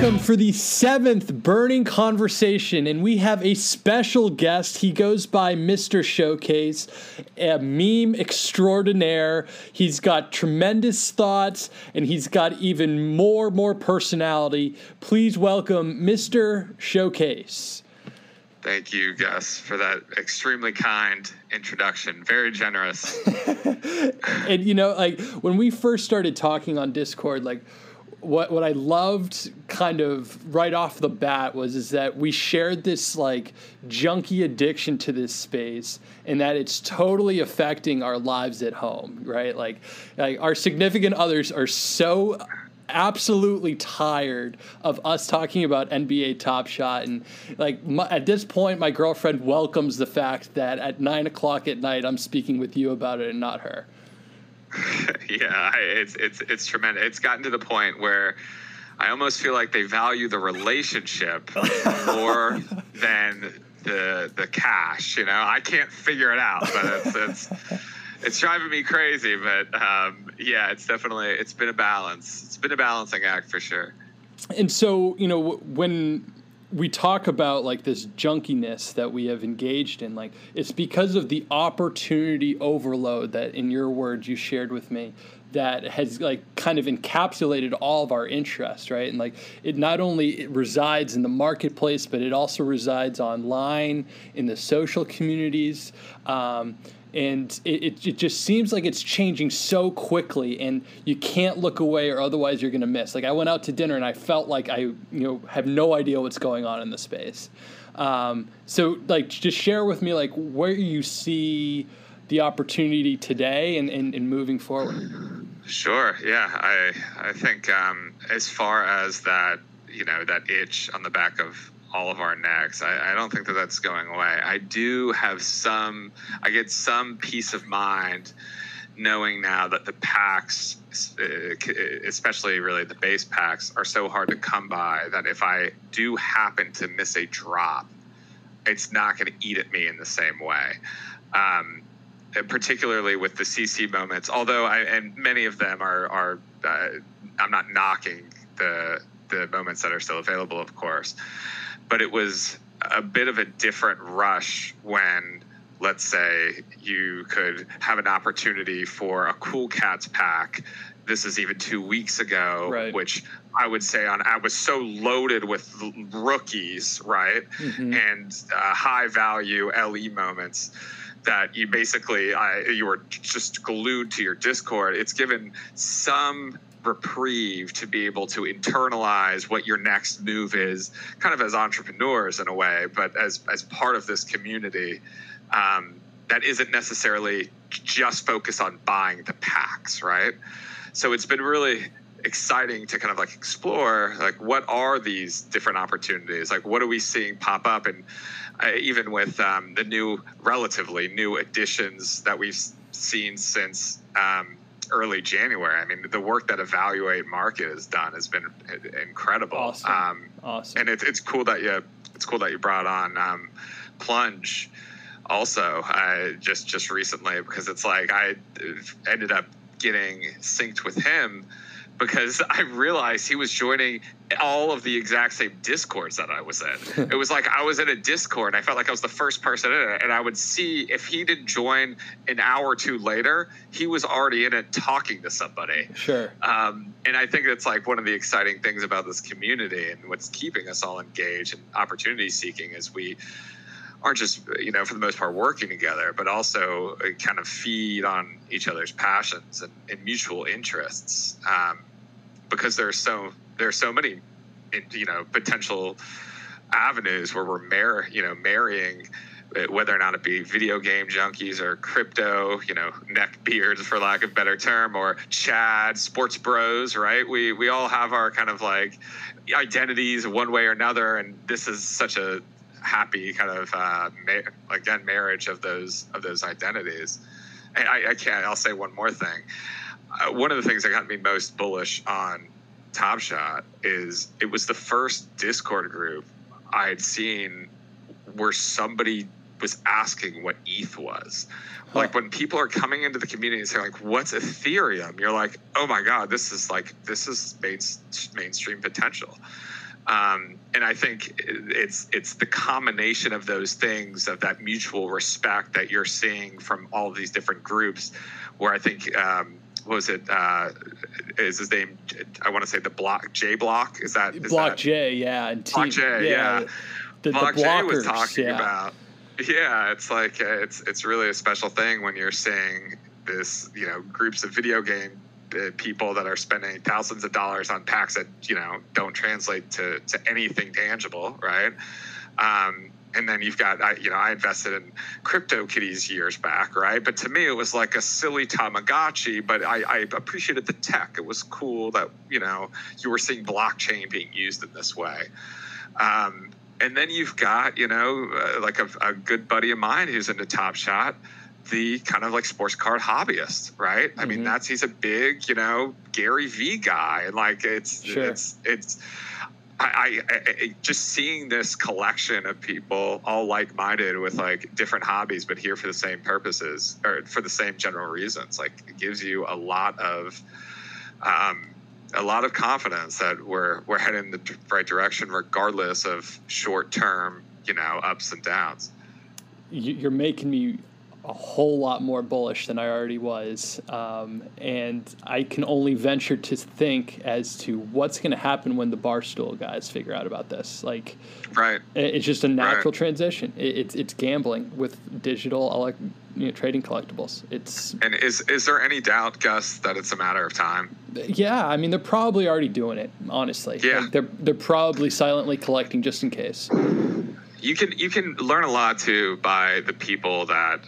Welcome for the 7th Burning Conversation, and we have a special guest. He goes by Mr. Showcase, a meme extraordinaire. He's got tremendous thoughts, and he's got even more personality. Please welcome Mr. Showcase. Thank you, Gus, for that extremely kind introduction. Very generous. And, you know, like, when we first started talking on Discord, like, what I loved kind of right off the bat is that we shared this like junkie addiction to this space, and that it's totally affecting our lives at home, right? Like our significant others are so absolutely tired of us talking about NBA Top Shot, and like at this point my girlfriend welcomes the fact that at 9 o'clock at night I'm speaking with you about it and not her. Yeah, it's tremendous. It's gotten to the point where I almost feel like they value the relationship more than the cash. You know, I can't figure it out, but it's driving me crazy. But yeah, it's been a balance. It's been a balancing act for sure. And so, you know, when we talk about like this junkiness that we have engaged in, like it's because of the opportunity overload that, in your words, you shared with me, that has like kind of encapsulated all of our interest, right? And like it resides in the marketplace, but it also resides online in the social communities. And it just seems like it's changing so quickly, and you can't look away or otherwise you're going to miss. Like I went out to dinner and I felt like I, you know, have no idea what's going on in the space. So like just share with me like where you see the opportunity today and moving forward. Sure. Yeah. I think as far as that, you know, that itch on the back of all of our necks, I don't think that's going away. I do have I get some peace of mind knowing now that the packs, especially really the base packs, are so hard to come by that if I do happen to miss a drop, it's not going to eat at me in the same way. Particularly with the CC moments, although many of them are I'm not knocking the moments that are still available, of course, but it was a bit of a different rush when, let's say, you could have an opportunity for a Cool Cats pack. This is even 2 weeks ago, right? Which I would say I was so loaded with rookies, right? Mm-hmm. And high value LE moments that you basically, you were just glued to your Discord. It's given some reprieve to be able to internalize what your next move is, kind of as entrepreneurs in a way, but as part of this community that isn't necessarily just focused on buying the packs, right? So it's been really exciting to kind of like explore like what are these different opportunities, like what are we seeing pop up, and even with the relatively new additions that we've seen since early January. I mean, the work that Evaluate Market has done has been incredible. Awesome. And it's cool that you brought on Plunge also just recently, because it's like I ended up getting synced with him because I realized he was joining all of the exact same Discords that I was in. It was like I was in a Discord. I felt like I was the first person in it. And I would see if he didn't join an hour or two later, he was already in it talking to somebody. Sure. And I think that's like one of the exciting things about this community and what's keeping us all engaged and opportunity seeking is we aren't just, you know, for the most part working together, but also kind of feed on each other's passions and mutual interests. Because there are so many, you know, potential avenues where we're marrying, whether or not it be video game junkies or crypto, you know, neckbeards for lack of a better term, or Chad sports bros, right? We all have our kind of like identities one way or another, and this is such a happy kind of marriage of those identities. And I'll say one more thing. One of the things that got me most bullish on Top Shot is it was the first Discord group I had seen where somebody was asking what ETH was. Huh. Like when people are coming into the community and saying like, what's Ethereum? You're like, oh my God, this is mainstream potential. And I think it's the combination of those things, of that mutual respect that you're seeing from all of these different groups, where I think what was it? Is his name? I want to say the Block J Block. Is that Block J? Yeah, and Block J. Yeah, Block J was talking about. Yeah, it's like it's really a special thing when you're seeing this, you know, groups of video game people that are spending thousands of dollars on packs that, you know, don't translate to anything tangible, right? And then you've got, I invested in CryptoKitties years back, right? But to me, it was like a silly Tamagotchi, but I appreciated the tech. It was cool that, you know, you were seeing blockchain being used in this way. And then you've got, like a good buddy of mine who's into Top Shot, the kind of like sports card hobbyist, right? Mm-hmm. I mean, he's a big, Gary Vee guy. And like, I just seeing this collection of people all like-minded with like different hobbies, but here for the same purposes or for the same general reasons. Like, it gives you a lot of confidence that we're heading in the right direction, regardless of short-term, ups and downs. You're making me a whole lot more bullish than I already was. And I can only venture to think as to what's going to happen when the Barstool guys figure out about this. Like, right. It's just a natural transition. It's gambling with digital trading collectibles. And is there any doubt, Gus, that it's a matter of time? Yeah. I mean, they're probably already doing it, honestly. Yeah. Like, they're probably silently collecting just in case. You can learn a lot too by the people that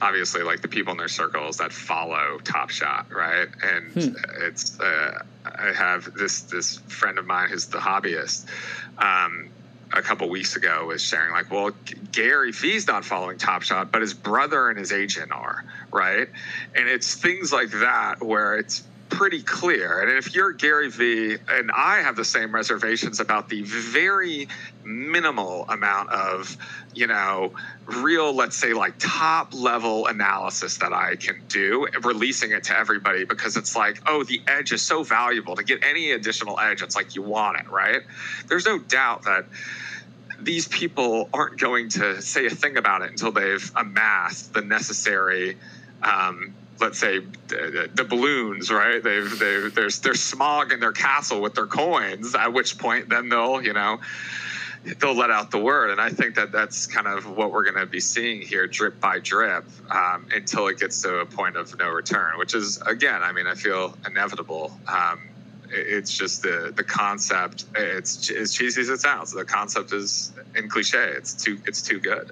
obviously, like the people in their circles that follow Top Shot, right? And it's I have this friend of mine who's the hobbyist. A couple weeks ago was sharing like, well, Gary Vee's not following Top Shot, but his brother and his agent are, right? And it's things like that where it's pretty clear. And if you're Gary Vee, and I have the same reservations about the very minimal amount of, real, let's say like top level analysis that I can do, releasing it to everybody, because it's like, oh, the edge is so valuable to get any additional edge. It's like, you want it, right? There's no doubt that these people aren't going to say a thing about it until they've amassed the necessary, let's say the balloons, right? They're smog in their castle with their coins, at which point then they'll let out the word. And I think that that's kind of what we're going to be seeing here, drip by drip, until it gets to a point of no return, which is, again, I mean, I feel inevitable. It's just the concept. It's as cheesy as it sounds. The concept is in cliche. It's too good.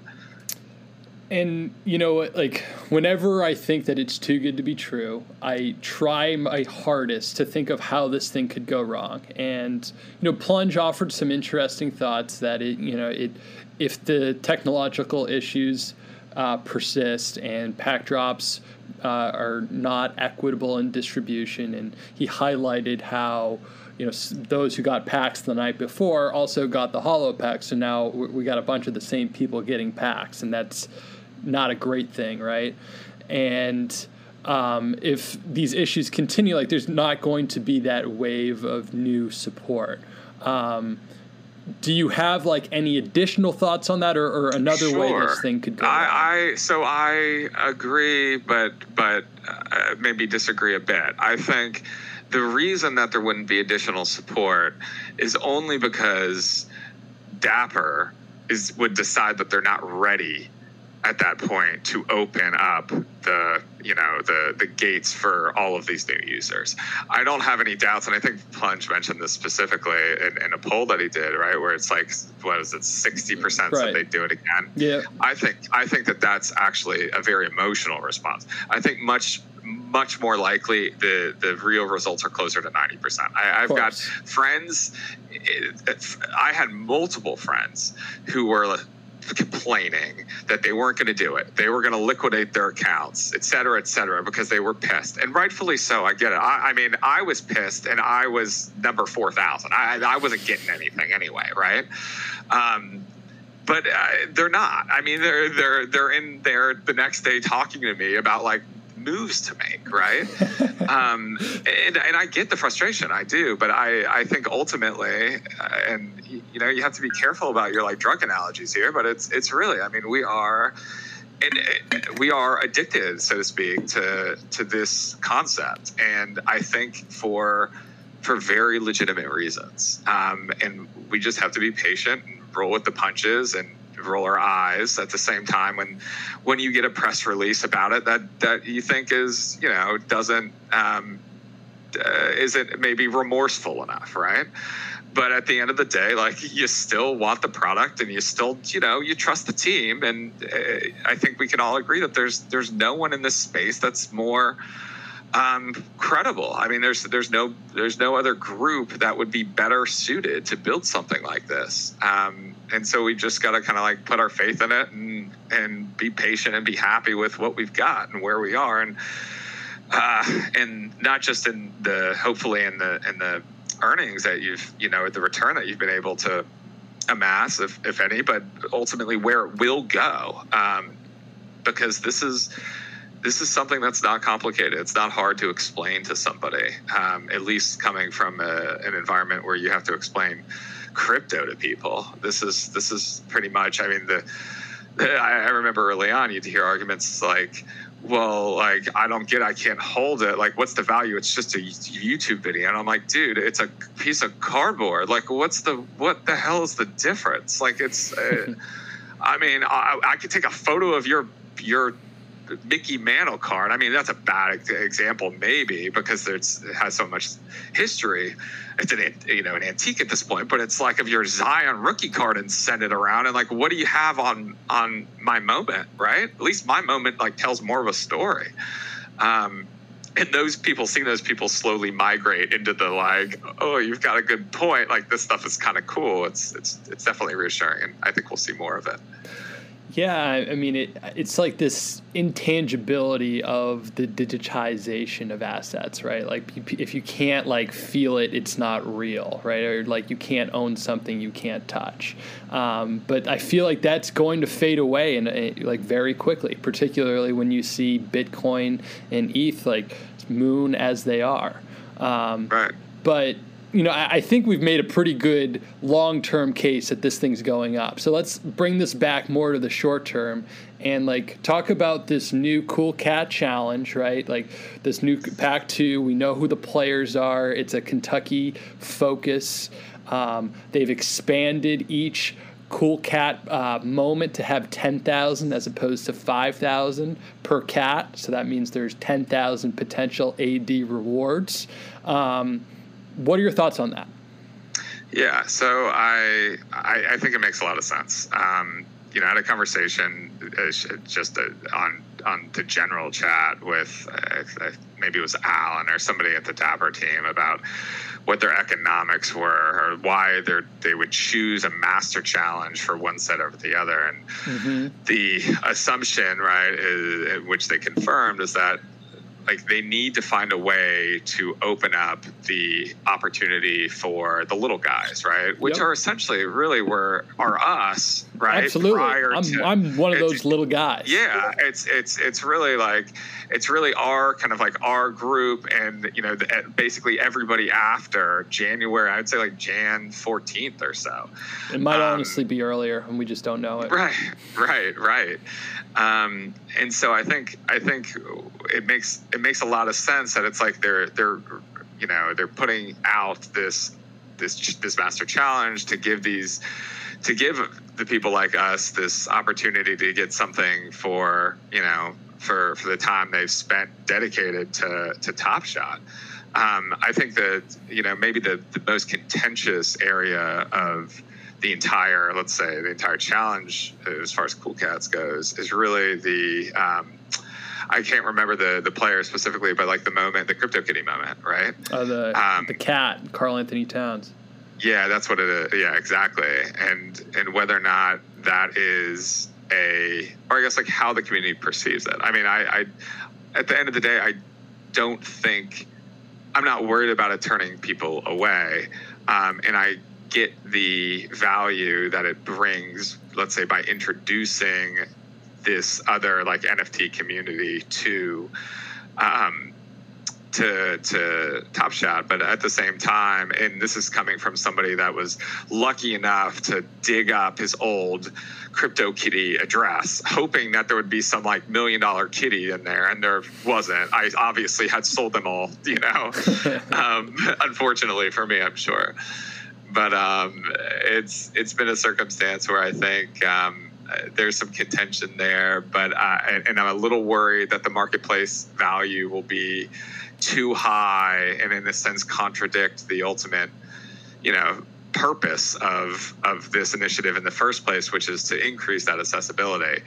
And, like, whenever I think that it's too good to be true, I try my hardest to think of how this thing could go wrong. And, Plunge offered some interesting thoughts that, if the technological issues persist and pack drops are not equitable in distribution, and he highlighted how, those who got packs the night before also got the hollow pack. So now we got a bunch of the same people getting packs, and that's not a great thing, right? And if these issues continue, like, there's not going to be that wave of new support. Do you have like any additional thoughts on that, or another way this thing could go? I agree, but maybe disagree a bit. I think the reason that there wouldn't be additional support is only because Dapper would decide that they're not ready at that point to open up the gates for all of these new users. I don't have any doubts, and I think Plunge mentioned this specifically in a poll that he did, right, where it's like, what is it, 60% said they'd do it again. Yeah, I think that that's actually a very emotional response. I think much more likely the real results are closer to 90%. I've got friends. I had multiple friends who were complaining that they weren't going to do it. They were going to liquidate their accounts, et cetera, because they were pissed. And rightfully so. I get it. I mean, I was pissed, and I was number 4,000. I wasn't getting anything anyway, right? But they're not. I mean, they're in there the next day talking to me about, like, moves to make, right? And I get the frustration, I do, but I think ultimately, and you know, you have to be careful about your like drug analogies here, but it's really, I mean, we are addicted, so to speak, to this concept, and I think for very legitimate reasons, and we just have to be patient and roll with the punches and roll our eyes at the same time when you get a press release about it that you think is, you know, doesn't isn't maybe remorseful enough, right? But at the end of the day, like, you still want the product and you still, you know, you trust the team, and I think we can all agree that there's no one in this space that's more credible. I mean, there's no other group that would be better suited to build something like this. And so we just got to kind of like put our faith in it and be patient and be happy with what we've got and where we are. And not just in the, hopefully in the earnings that you've, you know, the return that you've been able to amass, if any, but ultimately where it will go. Because this is something that's not complicated. It's not hard to explain to somebody, at least coming from an environment where you have to explain crypto to people. This is pretty much, I mean, I remember early on you'd hear arguments like, well, like, I don't get it, I can't hold it. Like, what's the value? It's just a YouTube video. And I'm like, dude, it's a piece of cardboard. Like, what the hell is the difference? Like, it's, I mean, I could take a photo of your Mickey Mantle card. I mean, that's a bad example, maybe, because it has so much history. It's an antique at this point, but it's like, of your Zion rookie card, and send it around, and like, what do you have on my moment, right? At least my moment like tells more of a story. And seeing those people slowly migrate into the like, oh, you've got a good point. Like, this stuff is kind of cool. It's definitely reassuring, and I think we'll see more of it. Yeah, I mean, it's like this intangibility of the digitization of assets, right? Like, if you can't, like, feel it, it's not real, right? Or, like, you can't own something you can't touch. But I feel like that's going to fade away, and like, very quickly, particularly when you see Bitcoin and ETH, like, moon as they are. Right. But, you know, I think we've made a pretty good long-term case that this thing's going up. So let's bring this back more to the short term and, like, talk about this new Cool Cat Challenge, right? Like, this new Pack 2, we know who the players are. It's a Kentucky focus. They've expanded each Cool Cat moment to have 10,000 as opposed to 5,000 per cat. So that means there's 10,000 potential AD rewards. What are your thoughts on that? Yeah, so I think it makes a lot of sense. You know, I had a conversation just on the general chat with maybe it was Alan or somebody at the Dapper team about what their economics were or why they would choose a master challenge for one set over the other. And the assumption, right, is, which they confirmed, is that, like, they need to find a way to open up the opportunity for the little guys, right? Which are essentially really are us, right? Absolutely. I'm one of those little guys. Yeah. It's really like, it's really our kind of like our group, and, you know, basically everybody after January, I would say like Jan 14th or so. It might honestly be earlier, and we just don't know it. Right. And so I think it makes a lot of sense that it's like they're you know, they're putting out this master challenge to give the people like us this opportunity to get something for, you know, for the time they've spent dedicated to Top Shot. I think that, you know, maybe the most contentious area of the entire challenge, as far as Cool Cats goes, is really the I can't remember the player specifically, but like the CryptoKitty moment, right? The cat, Karl-Anthony Towns. Yeah, that's what it is. Yeah, exactly. And whether or not that is or I guess like how the community perceives it. I mean, I at the end of the day, I don't think, I'm not worried about it turning people away, and I get the value that it brings, let's say, by introducing this other like NFT community to to Top Shot, but at the same time, and this is coming from somebody that was lucky enough to dig up his old CryptoKitty address, hoping that there would be some like $1 million kitty in there, and there wasn't. I obviously had sold them all, you know. Unfortunately for me, I'm sure. But it's been a circumstance where I think there's some contention there, but and I'm a little worried that the marketplace value will be too high and in a sense contradict the ultimate, you know, purpose of this initiative in the first place, which is to increase that accessibility.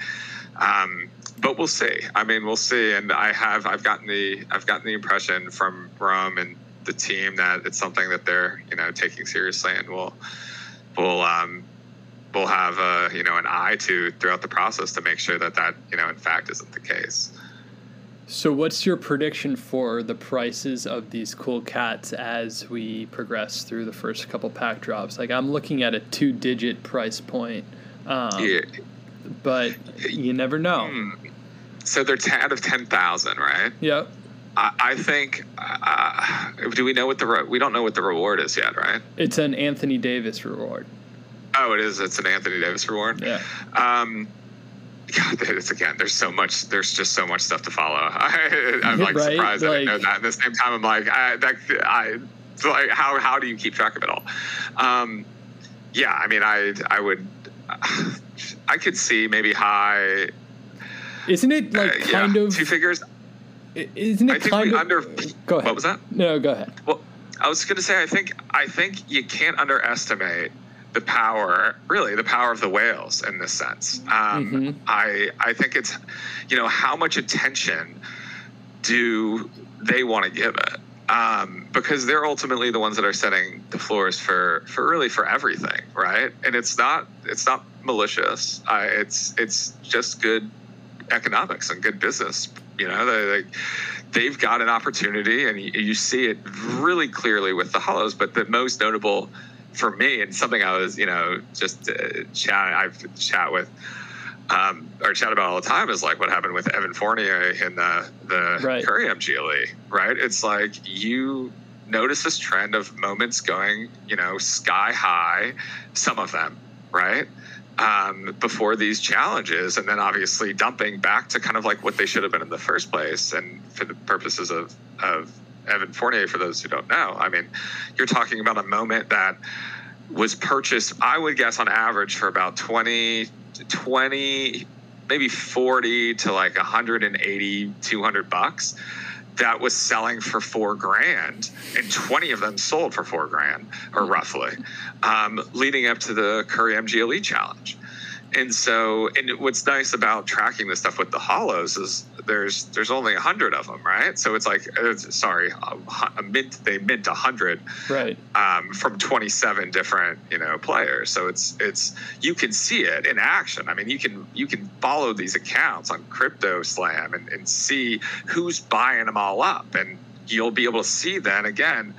But we'll see. I mean, we'll see. And I've gotten the impression from Rome and the team that it's something that they're, you know, taking seriously, and we'll have a, you know, an eye to throughout the process to make sure that that, you know, in fact isn't the case. So what's your prediction for the prices of these Cool Cats as we progress through the first couple pack drops? Like, I'm looking at a 2-digit price point, yeah, but you never know. So they're out of 10,000, right? Yep. I think do we know what we don't know what the reward is yet, right? It's an Anthony Davis reward. Oh, it is. It's an Anthony Davis reward. Yeah. God, it's, again, there's so much. There's just so much stuff to follow. I'm like, right? Surprised I didn't know that. At the same time, I'm like, like, how do you keep track of it all? Yeah, I mean, I could see maybe high. Isn't it like kind of two figures? Isn't it kind of under? Go ahead. What was that? No, go ahead. Well, I was going to say, I think you can't underestimate the power, really, the power of the whales in this sense. Mm-hmm. I think it's, you know, how much attention do they want to give it? Because they're ultimately the ones that are setting the floors for really for everything, right? And it's not malicious. It's just good economics and good business. You know, they've got an opportunity, and you see it really clearly with the hollows. But the most notable for me, and something I was, you know, just chat about all the time, is like what happened with Evan Fournier and the right. Curry MGLE, right? It's like you notice this trend of moments going, you know, sky high, some of them, right? Before these challenges, and then obviously dumping back to kind of like what they should have been in the first place. And for the purposes of Evan Fournier, for those who don't know, I mean, you're talking about a moment that was purchased, I would guess, on average for about 20, maybe 40 to like 180, $200. That was selling for $4,000, and 20 of them sold for $4,000 or roughly, leading up to the Curry MGLE challenge. And so, and what's nice about tracking this stuff with the hollows is there's only 100 of them, right? So it's like, they mint 100, right? From 27 different, you know, players. So it's you can see it in action. I mean, you can follow these accounts on Crypto Slam and see who's buying them all up, and you'll be able to see then again,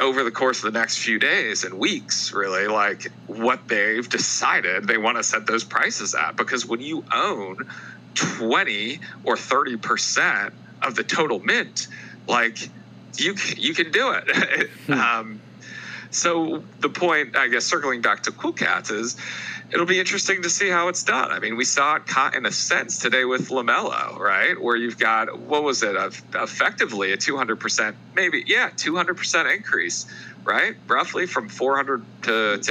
over the course of the next few days and weeks, really, like what they've decided they want to set those prices at. Because when you own 20 or 30% of the total mint, like you can do it. So the point, I guess, circling back to Cool Cats, is it'll be interesting to see how it's done. I mean, we saw it caught in a sense today with LaMelo, right? Where you've got, what was it, effectively a 200%, maybe, yeah, 200% increase, right? Roughly from 400 to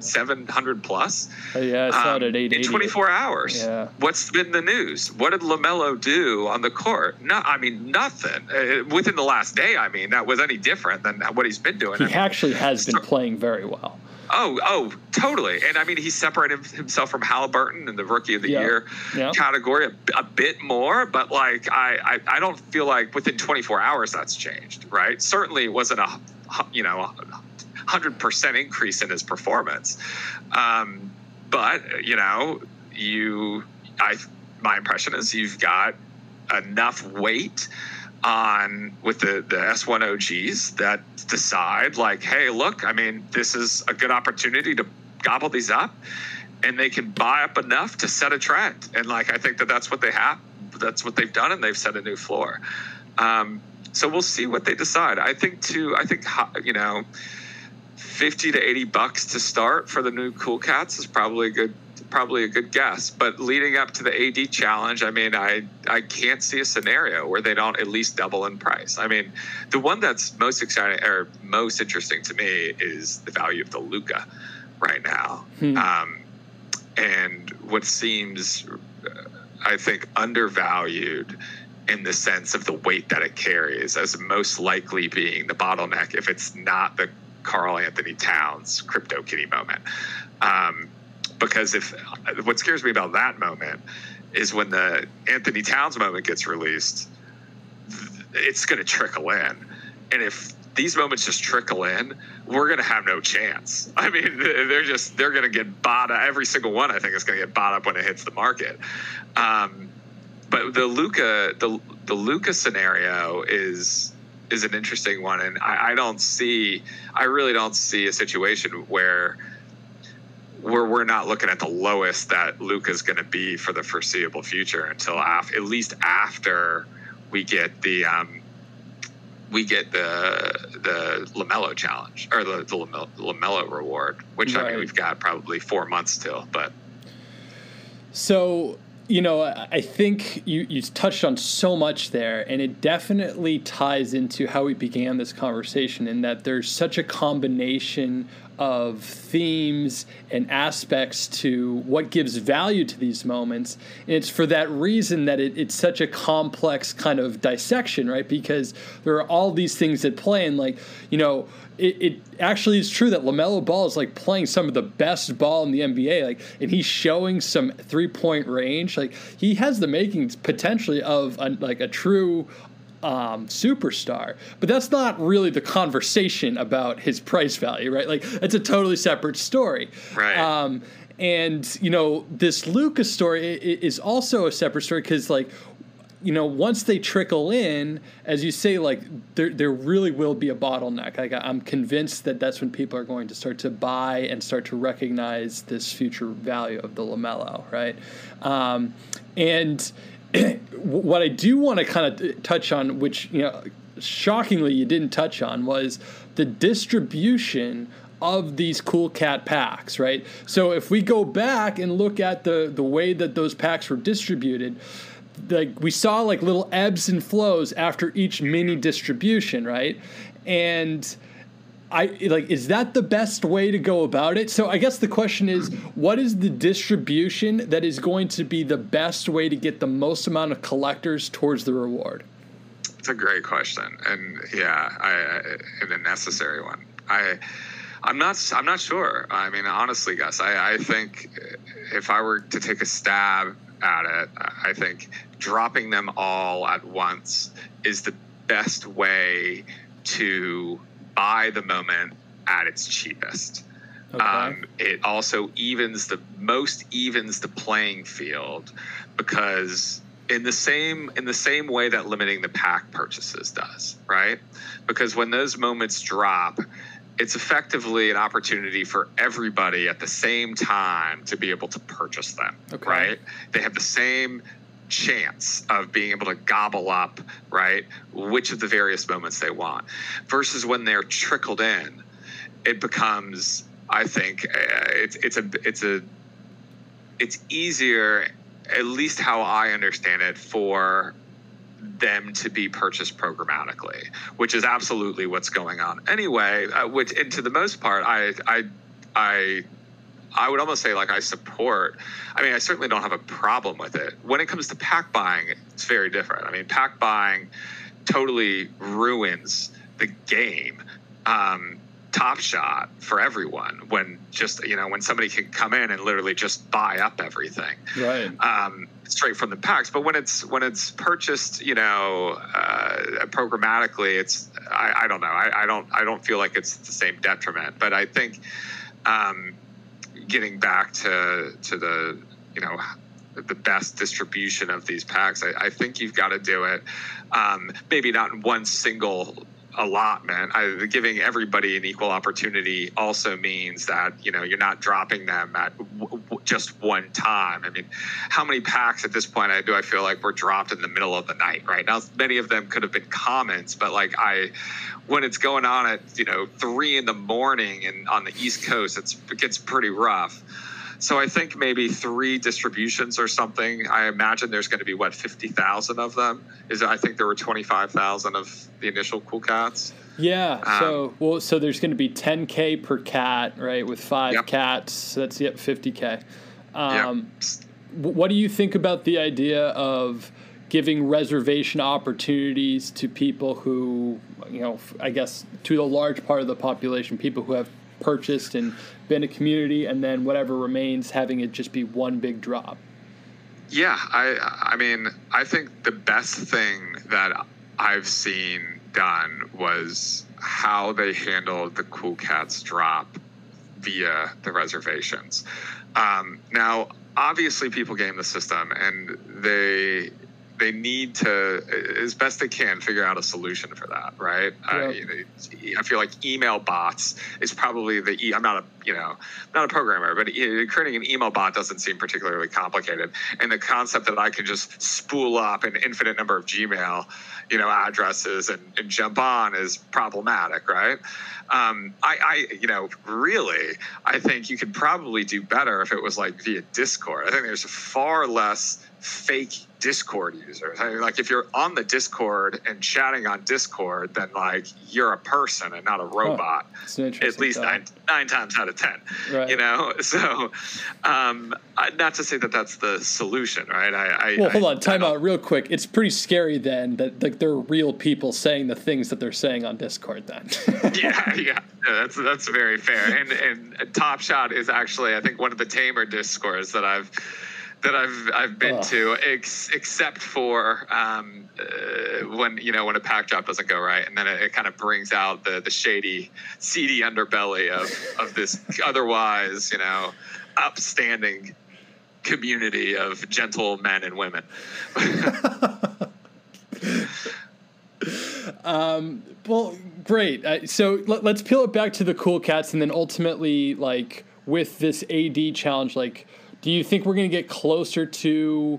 700 plus. Oh, yeah, I saw it at 880. In 24 hours. Yeah. What's been the news? What did LaMelo do on the court? No, I mean, nothing. Within the last day, I mean, that was any different than what he's been doing. He actually has been playing very well. Oh, totally. And I mean, he separated himself from Halliburton in the Rookie of the Year category a bit more, but like, I don't feel like within 24 hours that's changed, right? Certainly it wasn't a, you know, 100% increase in his performance. But, you know, my impression is you've got enough weight on with the S1 OGs that decide like, hey, look, I mean, this is a good opportunity to gobble these up, and they can buy up enough to set a trend. And like, I think that's what they've done, and they've set a new floor. So we'll see what they decide. I think you know, $50 to $80 to start for the new Cool Cats is probably a good guess. But leading up to the AD challenge, I mean, I can't see a scenario where they don't at least double in price. I mean, the one that's most exciting or most interesting to me is the value of the Luka right now, and what seems, I think, undervalued in the sense of the weight that it carries as most likely being the bottleneck if it's not the Karl-Anthony Towns CryptoKitty moment. Because if what scares me about that moment is when the Anthony Towns moment gets released, it's going to trickle in. And if these moments just trickle in, we're going to have no chance. I mean, they're going to get bought up. Every single one, I think, is going to get bought up when it hits the market. But the Luka scenario is an interesting one, and I really don't see a situation where we're not looking at the lowest that Luka's going to be for the foreseeable future until at least after we get the LaMelo challenge or the LaMelo reward, which right. I mean, we've got probably 4 months till, but so. You know, I think you touched on so much there, and it definitely ties into how we began this conversation in that there's such a combination of themes and aspects to what gives value to these moments. And it's for that reason that it's such a complex kind of dissection, right? Because there are all these things at play, and like, you know, it actually is true that LaMelo Ball is like playing some of the best ball in the NBA, like, and he's showing some 3-point range. Like, he has the makings potentially of a true superstar, but that's not really the conversation about his price value, right? Like, it's a totally separate story, right? And you know, this Luka story is also a separate story because, like, you know, once they trickle in, as you say, like, there really will be a bottleneck. Like, I'm convinced that that's when people are going to start to buy and start to recognize this future value of the LaMelo, right? And what I do want to kind of touch on, which, you know, shockingly you didn't touch on, was the distribution of these Cool Cat packs, right? So if we go back and look at the way that those packs were distributed, like, we saw like little ebbs and flows after each mini distribution, right? And I like, is that the best way to go about it? So I guess the question is, what is the distribution that is going to be the best way to get the most amount of collectors towards the reward? It's a great question, and yeah, and a necessary one. I'm not sure. I mean, honestly, Gus, I think if I were to take a stab at it, I think dropping them all at once is the best way to buy the moment at its cheapest. Okay. It also evens the playing field, because in the same way that limiting the pack purchases does, right? Because when those moments drop, it's effectively an opportunity for everybody at the same time to be able to purchase them, okay, right? They have the same chance of being able to gobble up, right, which of the various moments they want. Versus when they're trickled in, it becomes, I think, it's easier, at least how I understand it, for them to be purchased programmatically, which is absolutely what's going on anyway, which, and to the most part, I would almost say, like, I support. I mean, I certainly don't have a problem with it. When it comes to pack buying, it's very different. I mean, pack buying totally ruins the game, Top Shot, for everyone, when just, you know, when somebody can come in and literally just buy up everything, right, straight from the packs. But when it's purchased, you know, programmatically, it's, I don't know. I don't feel like it's the same detriment. But I think, getting back to the, you know, the best distribution of these packs, I think you've got to do it, maybe not in one single a lot, man. Giving everybody an equal opportunity also means that, you know, you're not dropping them at just one time. I mean, how many packs at this point do I feel like were dropped in the middle of the night, right? Now, many of them could have been comments, but like when it's going on at, you know, 3 in the morning and on the East Coast, it gets pretty rough. So I think maybe 3 distributions or something. I imagine there's going to be, what, 50,000 of them? I think there were 25,000 of the initial Cool Cats. Yeah. So there's going to be 10K per cat, right, with 5 yep. cats. That's, 50K. What do you think about the idea of giving reservation opportunities to people who, you know, I guess to the large part of the population, people who have purchased and been a community, and then whatever remains having it just be one big drop? Yeah, I mean, I think the best thing that I've seen done was how they handled the Cool Cats drop via the reservations. Now, obviously, people game the system, and they need to, as best they can, figure out a solution for that, right? Yeah. I feel like email bots is probably I'm not a programmer, but creating an email bot doesn't seem particularly complicated. And the concept that I could just spool up an infinite number of Gmail, addresses and jump on is problematic, right? I think you could probably do better if it was like via Discord. I think there's far less fake Discord users. I mean, like, if you're on the Discord and chatting on Discord, then like you're a person and not a robot. Huh. At least nine times out of 10, right. So not to say that that's the solution, right? Hold on, time out real quick. It's pretty scary then that like there are real people saying the things that they're saying on Discord then. yeah. That's very fair. And Top Shot is actually, I think, one of the tamer Discords that I've been to, except for when a pack drop doesn't go right, and then it kind of brings out the shady, seedy underbelly of this otherwise upstanding community of gentle men and women. Well, great. So let's peel it back to the Cool Cats, and then ultimately, like with this AD challenge, like, do you think we're going to get closer to,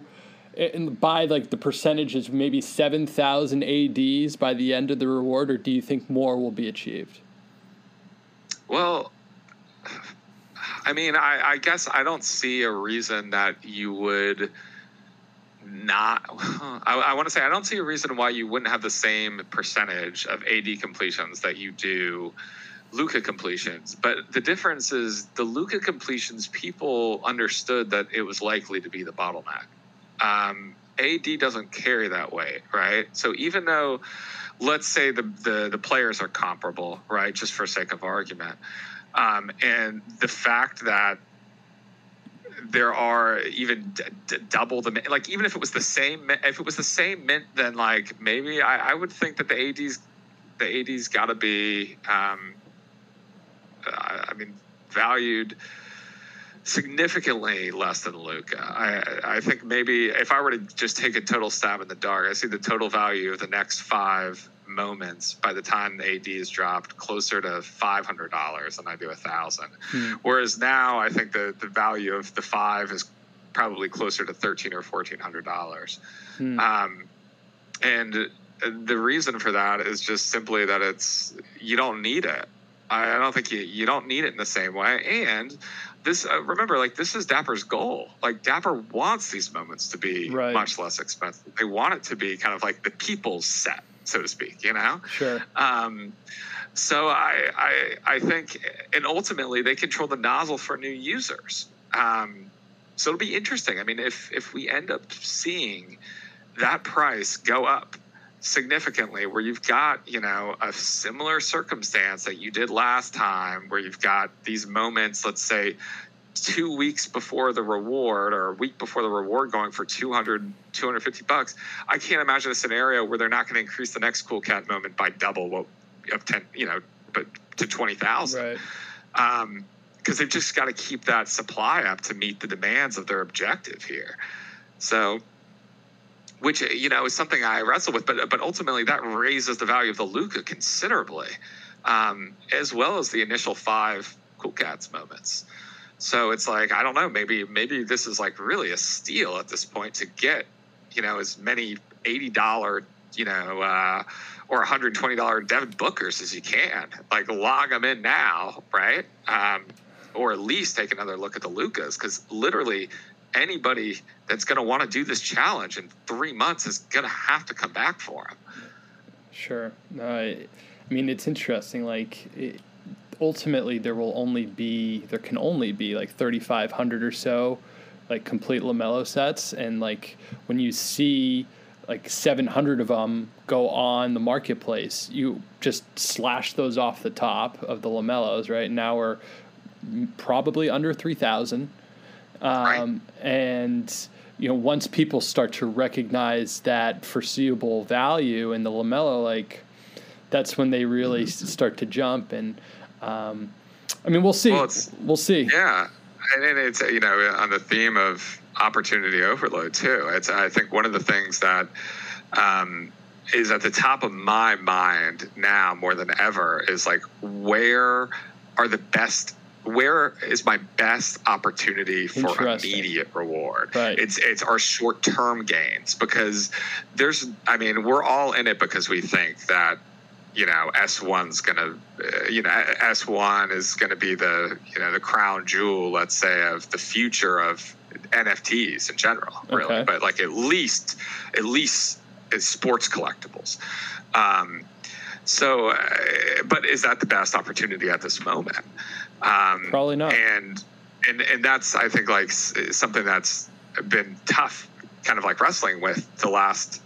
by like the percentages, maybe 7,000 ADs by the end of the reward, or do you think more will be achieved? Well, I mean, I guess I don't see a reason that you would not. I want to say I don't see a reason why you wouldn't have the same percentage of AD completions that you do Luka completions, but the difference is the Luka completions, people understood that it was likely to be the bottleneck. AD doesn't carry that weight, right? So even though, let's say the players are comparable, right, just for sake of argument, and the fact that there are even double the, like, even if it was the same, mint, then like maybe I would think that the AD's got to be valued significantly less than Luka. I think maybe if I were to just take a total stab in the dark, I see the total value of the next 5 moments by the time the AD is dropped closer to $500 than I do $1,000. Whereas now I think the value of the 5 is probably closer to $1,300 or $1,400. And the reason for that is just simply that you don't need it. I don't think you don't need it in the same way. And this, remember, like, this is Dapper's goal. Like, Dapper wants these moments to be right. much less expensive. They want it to be kind of like the people's set, so to speak, Sure. So I think, and ultimately they control the nozzle for new users. So it'll be interesting. I mean, if we end up seeing that price go up significantly, where you've got a similar circumstance that you did last time, where you've got these moments, let's say 2 weeks before the reward or a week before the reward, going for $200-$250. I can't imagine a scenario where they're not going to increase the next Cool Cat moment by double of 10, but to 20,000, right? Because they've just got to keep that supply up to meet the demands of their objective here. So which, you know, is something I wrestle with, but ultimately that raises the value of the Luka considerably, as well as the initial 5 Cool Cats moments. So it's like, I don't know, maybe this is like really a steal at this point to get, you know, as many $80, you know, or $120 Devin Bookers as you can. Like, log them in now, right? Or at least take another look at the Lukas, because literally anybody that's going to want to do this challenge in 3 months is going to have to come back for him. Sure. I mean, it's interesting. Like, ultimately, there can only be like 3,500 or so, like, complete LaMelo sets. And like, when you see like 700 of them go on the marketplace, you just slash those off the top of the LaMelos. Right now we're probably under 3,000. And, you know, once people start to recognize that foreseeable value in the LaMelo, like, that's when they really start to jump. And, I mean, we'll see. Well, we'll see. Yeah. And it's, you know, on the theme of opportunity overload too, it's, I think one of the things that, is at the top of my mind now more than ever is like, where is my best opportunity for immediate reward? Right. It's our short-term gains, because we're all in it because we think that, you know, S1 is going to be the, you know, the crown jewel, let's say, of the future of NFTs in general, really. Okay. But like, at least it's sports collectibles. So, but is that the best opportunity at this moment? Probably not. And that's, I think, like, something that's been tough, kind of like wrestling with the last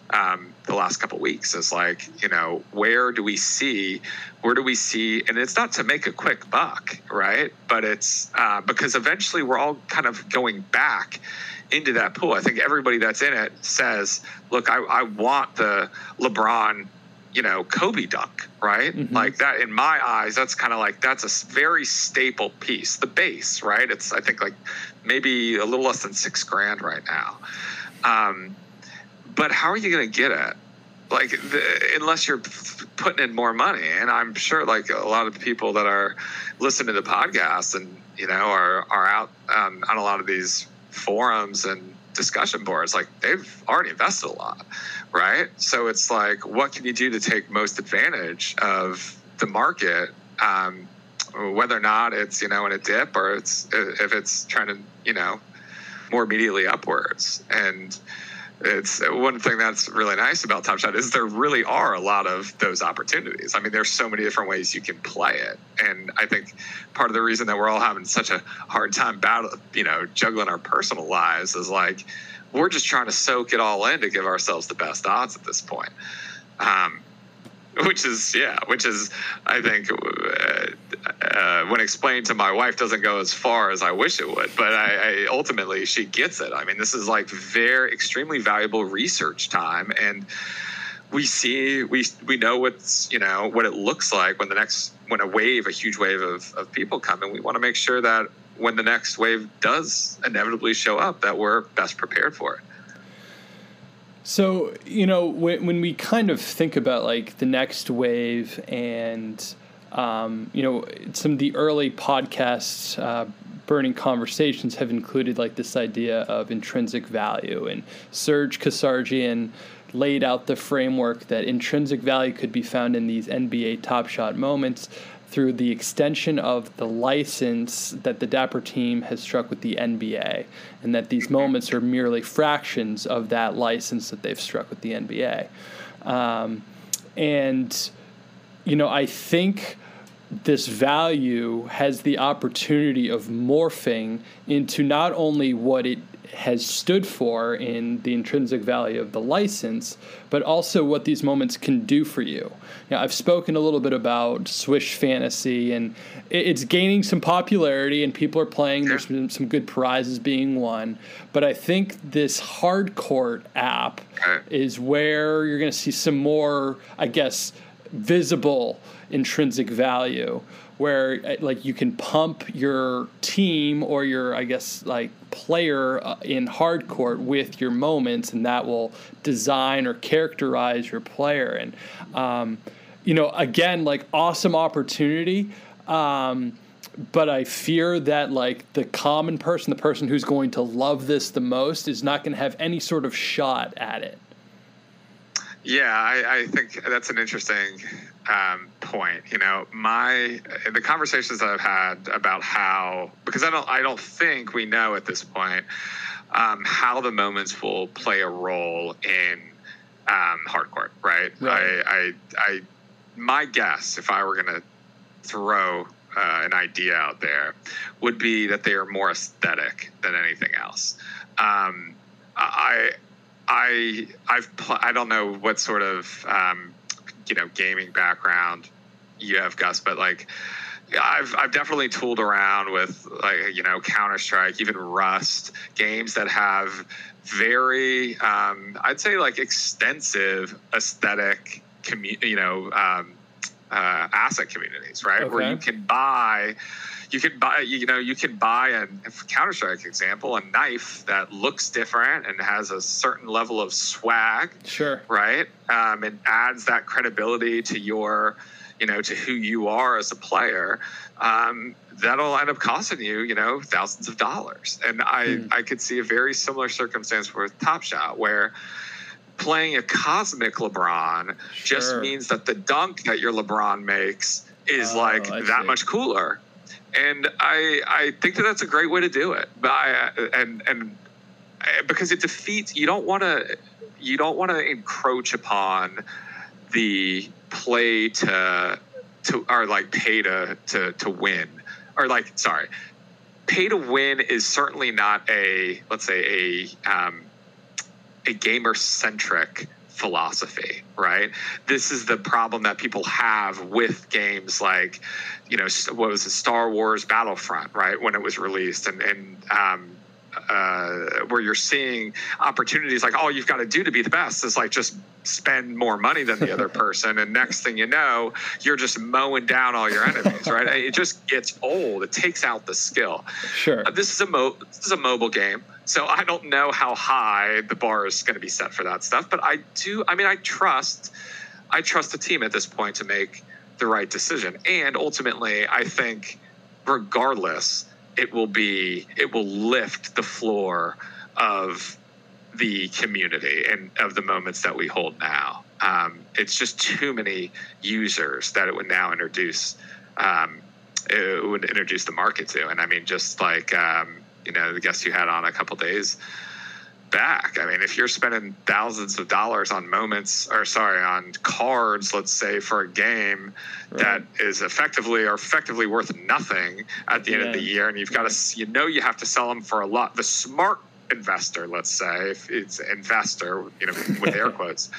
couple of weeks, is like, you know, where do we see, and it's not to make a quick buck, right? But it's, because eventually we're all kind of going back into that pool. I think everybody that's in it says, look, I want the LeBron, you know, Kobe dunk, right? Mm-hmm. Like that, in my eyes, that's kind of like, that's a very staple piece, the base, right? It's, I think, like maybe a little less than $6,000 right now. But how are you going to get it? Like, unless you're putting in more money. And I'm sure like a lot of people that are listening to the podcast and, you know, are out on a lot of these forums and discussion boards, like they've already invested a lot, right? So it's like, what can you do to take most advantage of the market? Whether or not it's, you know, in a dip, or it's, if it's trying to, you know, more immediately upwards. And it's one thing that's really nice about Top Shot is there really are a lot of those opportunities. I mean, there's so many different ways you can play it. And I think part of the reason that we're all having such a hard time juggling our personal lives is like, we're just trying to soak it all in to give ourselves the best odds at this point. Which is, I think, when explained to my wife, doesn't go as far as I wish it would, but I ultimately, she gets it. I mean, this is like very extremely valuable research time, and we know what's, you know, what it looks like when a huge wave of people come, and we want to make sure that when the next wave does inevitably show up, that we're best prepared for it. So, you know, when we kind of think about like the next wave and, you know, some of the early podcasts, Burning Conversations, have included like this idea of intrinsic value, and Serge Kassarjian laid out the framework that intrinsic value could be found in these NBA Top Shot moments through the extension of the license that the Dapper team has struck with the NBA, and that these moments are merely fractions of that license that they've struck with the NBA. And, you know, I think this value has the opportunity of morphing into not only what it has stood for in the intrinsic value of the license, but also what these moments can do for you. Now, I've spoken a little bit about Swish Fantasy, and it's gaining some popularity and people are playing. There's been some good prizes being won, but I think this Hard Court app is where you're going to see some more, I guess, visible intrinsic value, where like you can pump your team or your, I guess, like player in Hard Court with your moments, and that will design or characterize your player. And, you know, again, like awesome opportunity. But I fear that like the common person, the person who's going to love this the most, is not going to have any sort of shot at it. Yeah, I think that's an interesting point. You know, the conversations that I've had about how, because I don't think we know at this point how the moments will play a role in Hard Court, right? I my guess, if I were going to throw an idea out there, would be that they are more aesthetic than anything else. I don't know what sort of you know, gaming background you have, Gus, but like I've definitely tooled around with, like, you know, Counter-Strike, even Rust, games that have very I'd say like extensive aesthetic asset communities, right? Okay. Where you can buy a Counter-Strike example, a knife that looks different and has a certain level of swag, sure, right? It adds that credibility to your, you know, to who you are as a player. That'll end up costing you, you know, thousands of dollars. And I could see a very similar circumstance with Top Shot, where playing a cosmic LeBron just means that the dunk that your LeBron makes is much cooler. And I think that that's a great way to do it. But because it defeats, you don't want to encroach upon the play to or like pay to win, or like, sorry, pay to win is certainly not a, let's say, a gamer-centric philosophy, right? This is the problem that people have with games like, you know, what was it, Star Wars Battlefront, right, when it was released, and where you're seeing opportunities like all you've got to do to be the best is like just spend more money than the other person, and next thing you know, you're just mowing down all your enemies, right? It just gets old. It takes out the skill. Sure. This is a mobile game, so I don't know how high the bar is going to be set for that stuff, but I do. I mean, I trust the team at this point to make the right decision, and ultimately, I think, regardless, it will lift the floor of the community and of the moments that we hold now. It's just too many users that it would now introduce. It would introduce the market to, and I mean, just like you know, the guest you had on a couple days back. I mean, if you're spending thousands of dollars on cards, let's say, for a game that is effectively worth nothing at the end of the year, and you've got to, you know, you have to sell them for a lot. The smart investor, let's say, if it's investor, you know, with air quotes,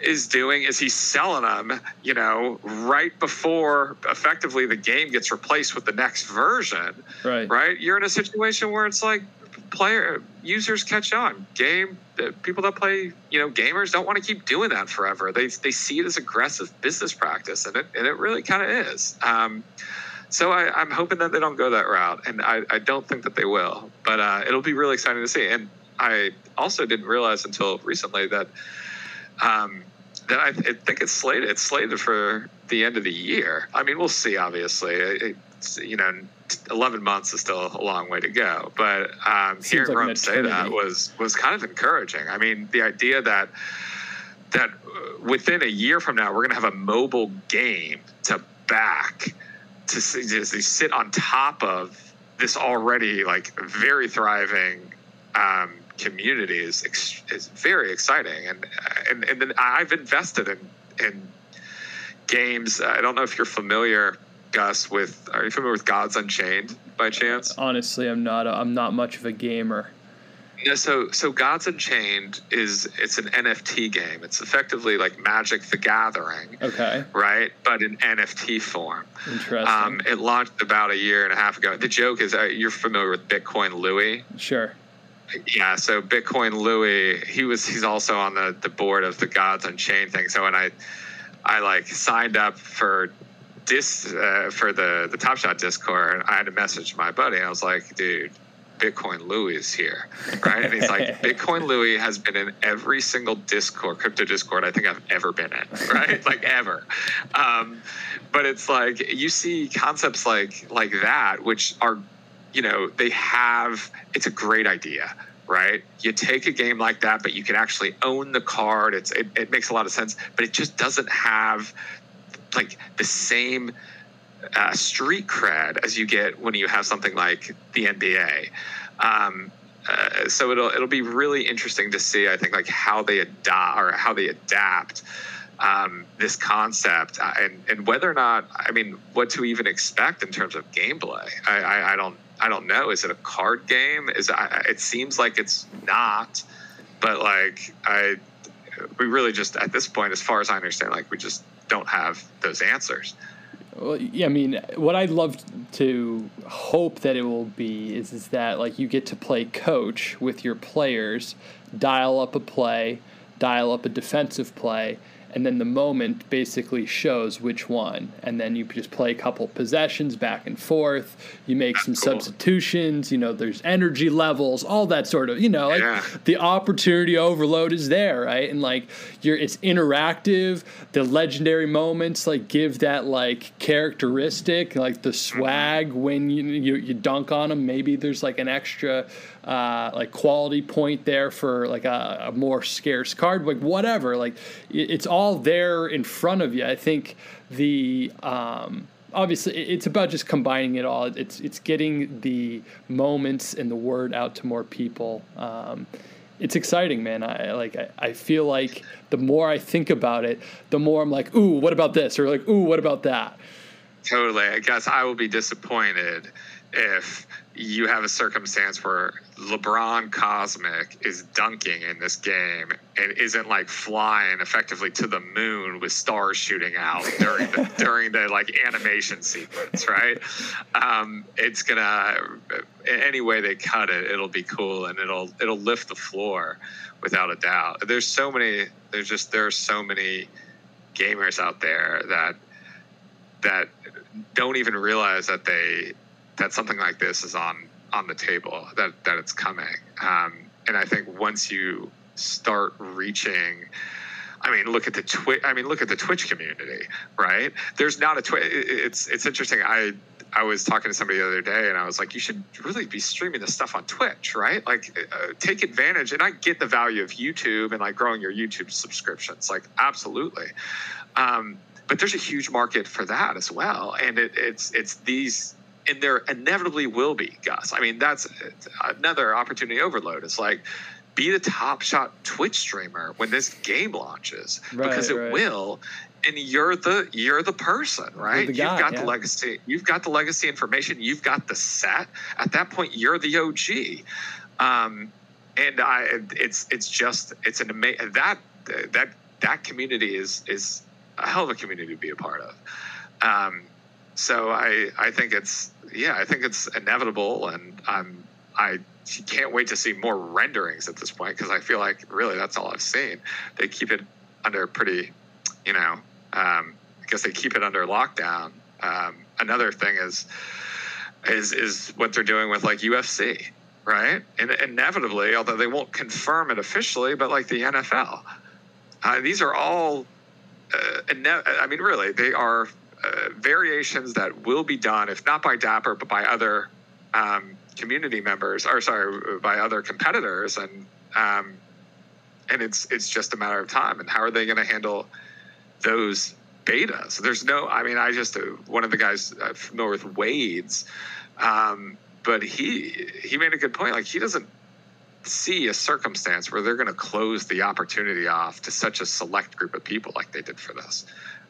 is he's selling them, you know, right before effectively the game gets replaced with the next version, right? You're in a situation where it's like users catch on. The people that play, you know, gamers don't want to keep doing that forever. They see it as aggressive business practice, and it really kind of is. So I'm hoping that they don't go that route, and I don't think that they will. But it'll be really exciting to see. And I also didn't realize until recently that I think it's slated for the end of the year. I mean, we'll see. Obviously, it's, you know, 11 months is still a long way to go. But hearing Rome say that was kind of encouraging. I mean, the idea that within a year from now we're going to have a mobile game to sit on top of this already like very thriving community is very exciting. And then I've invested in games. I don't know if you're familiar, Gus, are you familiar with Gods Unchained by chance? Honestly, I'm not much of a gamer. Yeah, so Gods Unchained it's an NFT game. It's effectively like Magic the Gathering, okay, right? But in NFT form. Interesting. It launched about a year and a half ago. The joke is, you're familiar with Bitcoin Louie? Sure. Yeah, so Bitcoin Louie, he's also on the board of the Gods Unchained thing. So when I I like signed up for the Top Shot Discord. I had to message my buddy. I was like, dude, Bitcoin Louis is here, right? And he's like, Bitcoin Louis has been in every single Discord, crypto Discord I think I've ever been in, right? Like ever. But it's like you see concepts like that, which are, you know, they have, it's a great idea, right? You take a game like that, but you can actually own the card. It makes a lot of sense, but it just doesn't have like the same street cred as you get when you have something like the NBA. So it'll be really interesting to see, I think, like how they adapt this concept and whether or not, I mean, what to even expect in terms of gameplay. I don't know. Is it a card game? It seems like it's not, but like we really just at this point, as far as I understand, like we just don't have those answers. Well, yeah, I mean, what I'd love to hope that it will be is that, like, you get to play coach with your players, dial up a play, dial up a defensive play, and then the moment basically shows which one. And then you just play a couple possessions back and forth. You make some substitutions. You know, there's energy levels, all that sort of, you know, like the opportunity overload is there, right? And, like, it's interactive. The legendary moments, like, give that, like, characteristic, like the swag when you dunk on them. Maybe there's, like, an extra like quality point there for like a more scarce card, like whatever, like it's all there in front of you. I think the obviously it's about just combining it all. It's getting the moments and the word out to more people. It's exciting, man. I feel like the more I think about it, the more I'm like, ooh, what about this? Or like, ooh, what about that? Totally. I guess I will be disappointed if you have a circumstance where LeBron Cosmic is dunking in this game and isn't like flying effectively to the moon with stars shooting out during the like animation sequence, right? It's gonna, any way they cut it, it'll be cool and it'll lift the floor without a doubt. There's so many gamers out there that don't even realize that something like this is on the table, that it's coming. And I think once you start reaching, I mean, look at the Twitch community, right? There's not a Twitch. It's interesting. I was talking to somebody the other day and I was like, you should really be streaming this stuff on Twitch, right? Like take advantage. And I get the value of YouTube and like growing your YouTube subscriptions, like absolutely. But there's a huge market for that as well. And it's these, and there inevitably will be, Gus. I mean, that's another opportunity overload. It's like, be the Top Shot Twitch streamer when this game launches, because it will. And you're the person, right? You've got the legacy. You've got the legacy information. You've got the set. At that point, you're the OG. It's an amazing, that community is a hell of a community to be a part of. So I think it's inevitable, and I can't wait to see more renderings at this point, because I feel like really that's all I've seen. They keep it under pretty, you know, I guess they keep it under lockdown. Another thing is what they're doing with like UFC, right? And inevitably, although they won't confirm it officially, but like the NFL, these are all, I mean, really they are. Variations that will be done, if not by Dapper, but by other community members, by other competitors, and it's just a matter of time. And how are they going to handle those betas? So there's no, I mean, I just one of the guys I'm familiar with, Wade's, but he made a good point. Like he doesn't see a circumstance where they're going to close the opportunity off to such a select group of people like they did for this.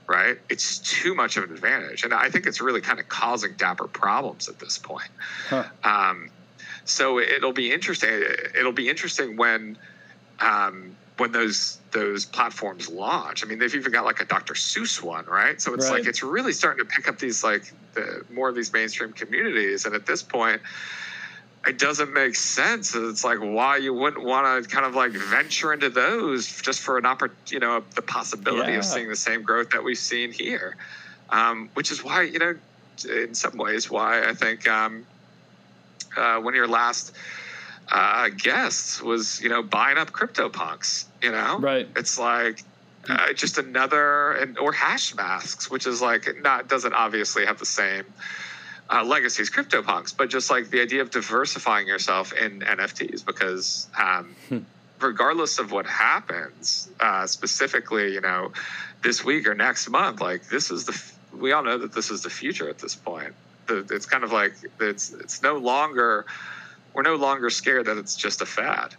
Right? It's too much of an advantage. And I think it's really kind of causing Dapper problems at this point. Huh. So it'll be interesting. It'll be interesting when those platforms launch. I mean, they've even got like a Dr. Seuss one, right? So it's like, it's really starting to pick up these, like the more of these mainstream communities. And at this point, it doesn't make sense. It's like why you wouldn't want to kind of like venture into those just for an the possibility of seeing the same growth that we've seen here, which is why in some ways why I think one of your last guests was buying up CryptoPunks. Right? It's like just another or hash masks, which is like doesn't obviously have the same. Legacies, CryptoPunks, but just like the idea of diversifying yourself in NFTs, because regardless of what happens, specifically, this week or next month, like this is we all know that this is the future at this point. It's kind of like it's no longer, we're no longer scared that it's just a fad.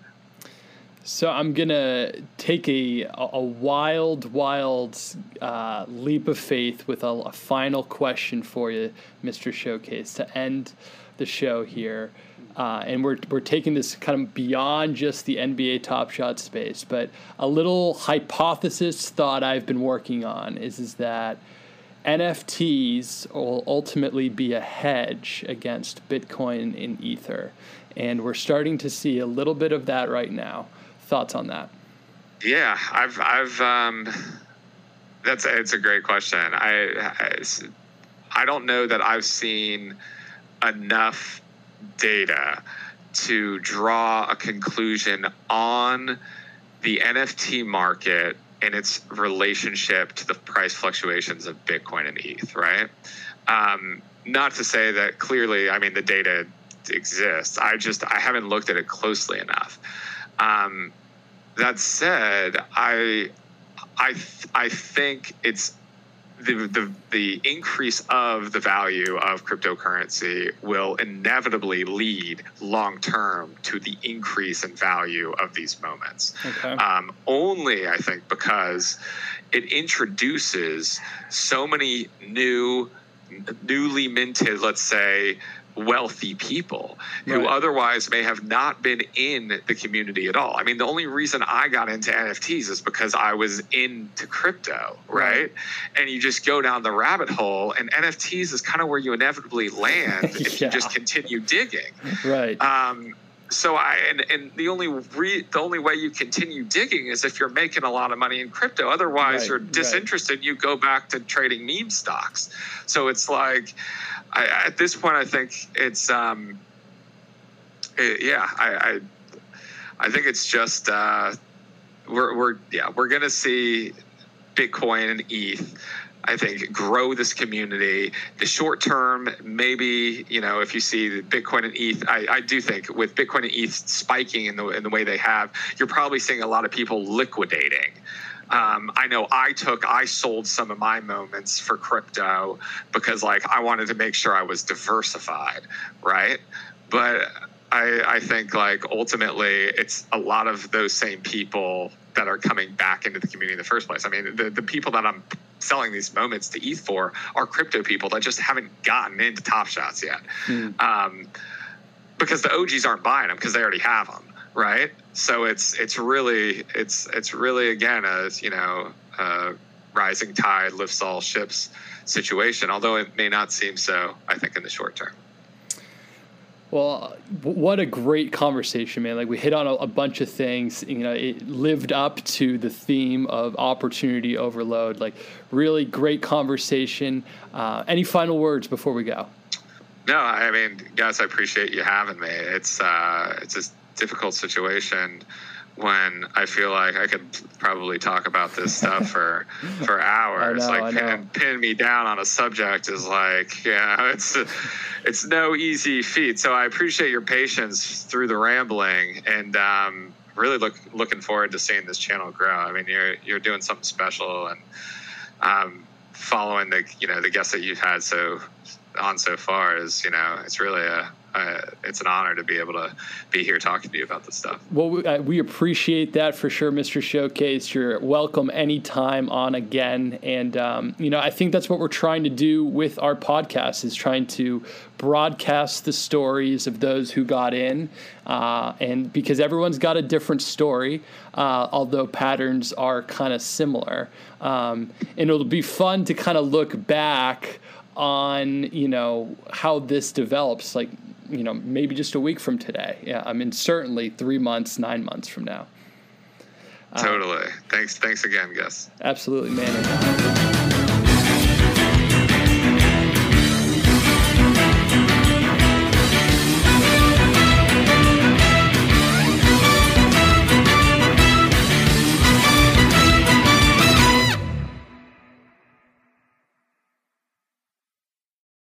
So I'm gonna take a wild leap of faith with a final question for you, Mr. Showcase, to end the show here. And we're taking this kind of beyond just the NBA Top Shot space, but a little hypothesis thought I've been working on is that NFTs will ultimately be a hedge against Bitcoin and Ether, and we're starting to see a little bit of that right now. Thoughts on that? Yeah, it's a great question. I don't know that I've seen enough data to draw a conclusion on the NFT market and its relationship to the price fluctuations of Bitcoin and ETH, right? Not to say that clearly, the data exists. I haven't looked at it closely enough. That said, I think it's the increase of the value of cryptocurrency will inevitably lead long term to the increase in value of these moments. Okay. Only I think because it introduces so many newly minted, let's say, wealthy people who otherwise may have not been in the community at all. The only reason I got into NFTs is because I was into crypto, right? And you just go down the rabbit hole, and NFTs is kind of where you inevitably land if you just continue digging. Right. So the only way you continue digging is if you're making a lot of money in crypto. Otherwise, you're disinterested. You go back to trading meme stocks. So it's like, at this point, I think it's I think it's just we're gonna see Bitcoin and ETH, I think, grow this community. The short term, maybe, if you see Bitcoin and ETH, I do think with Bitcoin and ETH spiking in the way they have, you're probably seeing a lot of people liquidating. I know I sold some of my moments for crypto because I wanted to make sure I was diversified, right? But I think ultimately it's a lot of those same people that are coming back into the community in the first place. The people that I'm selling these moments to ETH for are crypto people that just haven't gotten into Top Shots yet. Because the OGs aren't buying them because they already have them. Right. So it's really again, a rising tide lifts all ships situation, although it may not seem so, I think, in the short term. Well, what a great conversation, man. We hit on a bunch of things. It lived up to the theme of opportunity overload. Really great conversation. Any final words before we go? No, guys, I appreciate you having me. It's just difficult situation when I feel like I could probably talk about this stuff for hours. Pin me down on a subject is it's no easy feat. So I appreciate your patience through the rambling, and really looking forward to seeing this channel grow. You're doing something special, and following the guests that you've had so far is it's really it's an honor to be able to be here talking to you about this stuff. Well, we appreciate that for sure, Mr. Showcase. You're welcome anytime on again. And, I think that's what we're trying to do with our podcast, is trying to broadcast the stories of those who got in. And because everyone's got a different story, although patterns are kind of similar. And it'll be fun to kind of look back on, how this develops. you know, maybe just a week from today. Yeah, I mean, certainly 3 months, 9 months from now. Totally. Thanks again, Gus. Absolutely, man.